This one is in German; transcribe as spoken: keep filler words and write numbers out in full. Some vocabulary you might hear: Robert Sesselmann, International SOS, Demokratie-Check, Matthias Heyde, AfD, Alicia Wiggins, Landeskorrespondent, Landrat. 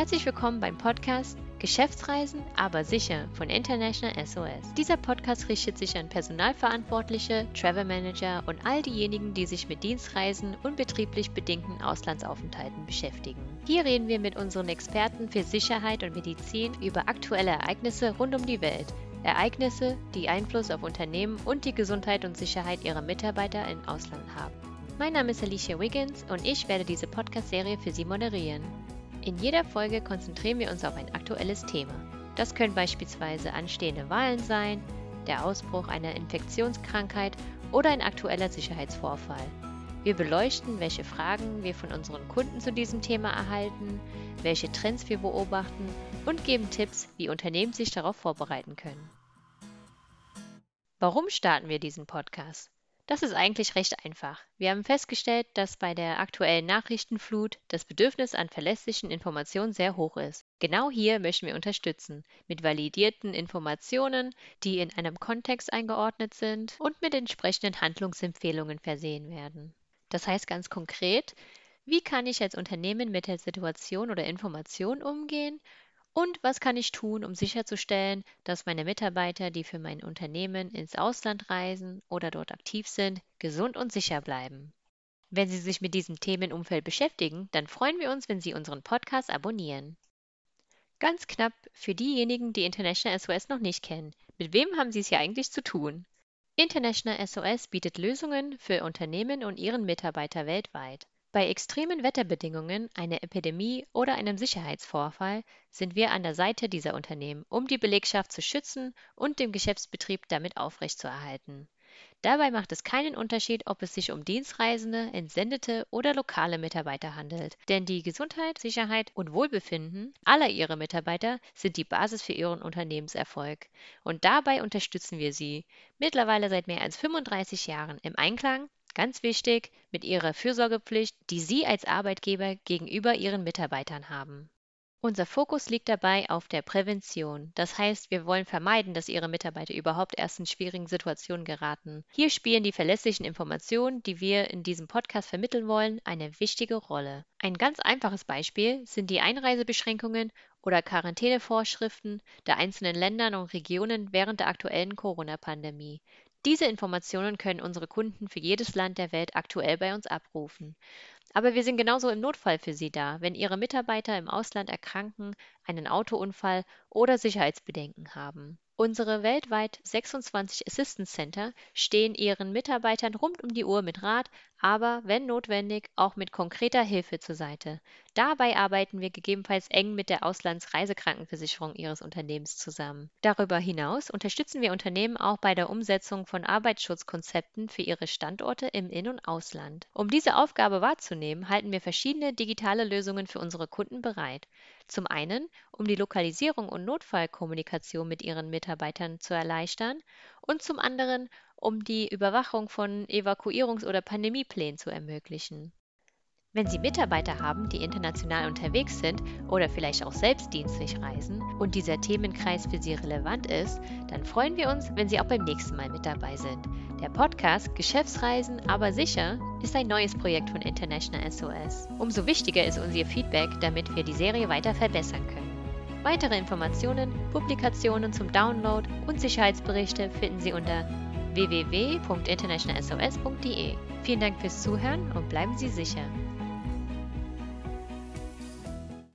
Herzlich willkommen beim Podcast Geschäftsreisen, aber sicher von International S O S. Dieser Podcast richtet sich an Personalverantwortliche, Travel Manager und all diejenigen, die sich mit Dienstreisen und betrieblich bedingten Auslandsaufenthalten beschäftigen. Hier reden wir mit unseren Experten für Sicherheit und Medizin über aktuelle Ereignisse rund um die Welt. Ereignisse, die Einfluss auf Unternehmen und die Gesundheit und Sicherheit ihrer Mitarbeiter im Ausland haben. Mein Name ist Alicia Wiggins und ich werde diese Podcast-Serie für Sie moderieren. In jeder Folge konzentrieren wir uns auf ein aktuelles Thema. Das können beispielsweise anstehende Wahlen sein, der Ausbruch einer Infektionskrankheit oder ein aktueller Sicherheitsvorfall. Wir beleuchten, welche Fragen wir von unseren Kunden zu diesem Thema erhalten, welche Trends wir beobachten und geben Tipps, wie Unternehmen sich darauf vorbereiten können. Warum starten wir diesen Podcast? Das ist eigentlich recht einfach. Wir haben festgestellt, dass bei der aktuellen Nachrichtenflut das Bedürfnis an verlässlichen Informationen sehr hoch ist. Genau hier möchten wir unterstützen, mit validierten Informationen, die in einem Kontext eingeordnet sind und mit entsprechenden Handlungsempfehlungen versehen werden. Das heißt ganz konkret, wie kann ich als Unternehmen mit der Situation oder Information umgehen? Und was kann ich tun, um sicherzustellen, dass meine Mitarbeiter, die für mein Unternehmen ins Ausland reisen oder dort aktiv sind, gesund und sicher bleiben? Wenn Sie sich mit diesem Themenumfeld beschäftigen, dann freuen wir uns, wenn Sie unseren Podcast abonnieren. Ganz knapp für diejenigen, die International S O S noch nicht kennen. Mit wem haben Sie es hier eigentlich zu tun? International S O S bietet Lösungen für Unternehmen und ihren Mitarbeiter weltweit. Bei extremen Wetterbedingungen, einer Epidemie oder einem Sicherheitsvorfall sind wir an der Seite dieser Unternehmen, um die Belegschaft zu schützen und den Geschäftsbetrieb damit aufrechtzuerhalten. Dabei macht es keinen Unterschied, ob es sich um Dienstreisende, Entsendete oder lokale Mitarbeiter handelt, denn die Gesundheit, Sicherheit und Wohlbefinden aller ihrer Mitarbeiter sind die Basis für ihren Unternehmenserfolg. Und dabei unterstützen wir sie, mittlerweile seit mehr als fünfunddreißig Jahren, im Einklang, ganz wichtig, mit ihrer Fürsorgepflicht, die Sie als Arbeitgeber gegenüber Ihren Mitarbeitern haben. Unser Fokus liegt dabei auf der Prävention. Das heißt, wir wollen vermeiden, dass Ihre Mitarbeiter überhaupt erst in schwierigen Situationen geraten. Hier spielen die verlässlichen Informationen, die wir in diesem Podcast vermitteln wollen, eine wichtige Rolle. Ein ganz einfaches Beispiel sind die Einreisebeschränkungen oder Quarantänevorschriften der einzelnen Länder und Regionen während der aktuellen Corona-Pandemie. Diese Informationen können unsere Kunden für jedes Land der Welt aktuell bei uns abrufen. Aber wir sind genauso im Notfall für Sie da, wenn Ihre Mitarbeiter im Ausland erkranken, einen Autounfall oder Sicherheitsbedenken haben. Unsere weltweit sechsundzwanzig Assistance Center stehen Ihren Mitarbeitern rund um die Uhr mit Rat, aber wenn notwendig auch mit konkreter Hilfe zur Seite. Dabei arbeiten wir gegebenenfalls eng mit der Auslandsreisekrankenversicherung Ihres Unternehmens zusammen. Darüber hinaus unterstützen wir Unternehmen auch bei der Umsetzung von Arbeitsschutzkonzepten für ihre Standorte im In- und Ausland. Um diese Aufgabe wahrzunehmen, halten wir verschiedene digitale Lösungen für unsere Kunden bereit. Zum einen, um die Lokalisierung und Notfallkommunikation mit Ihren Mitarbeitern zu erleichtern und zum anderen, um die Überwachung von Evakuierungs- oder Pandemieplänen zu ermöglichen. Wenn Sie Mitarbeiter haben, die international unterwegs sind oder vielleicht auch selbstdienstlich reisen und dieser Themenkreis für Sie relevant ist, dann freuen wir uns, wenn Sie auch beim nächsten Mal mit dabei sind. Der Podcast Geschäftsreisen, aber sicher ist ein neues Projekt von International S O S. Umso wichtiger ist uns Ihr Feedback, damit wir die Serie weiter verbessern können. Weitere Informationen, Publikationen zum Download und Sicherheitsberichte finden Sie unter w w w punkt international s o s punkt d e. Vielen Dank fürs Zuhören und bleiben Sie sicher!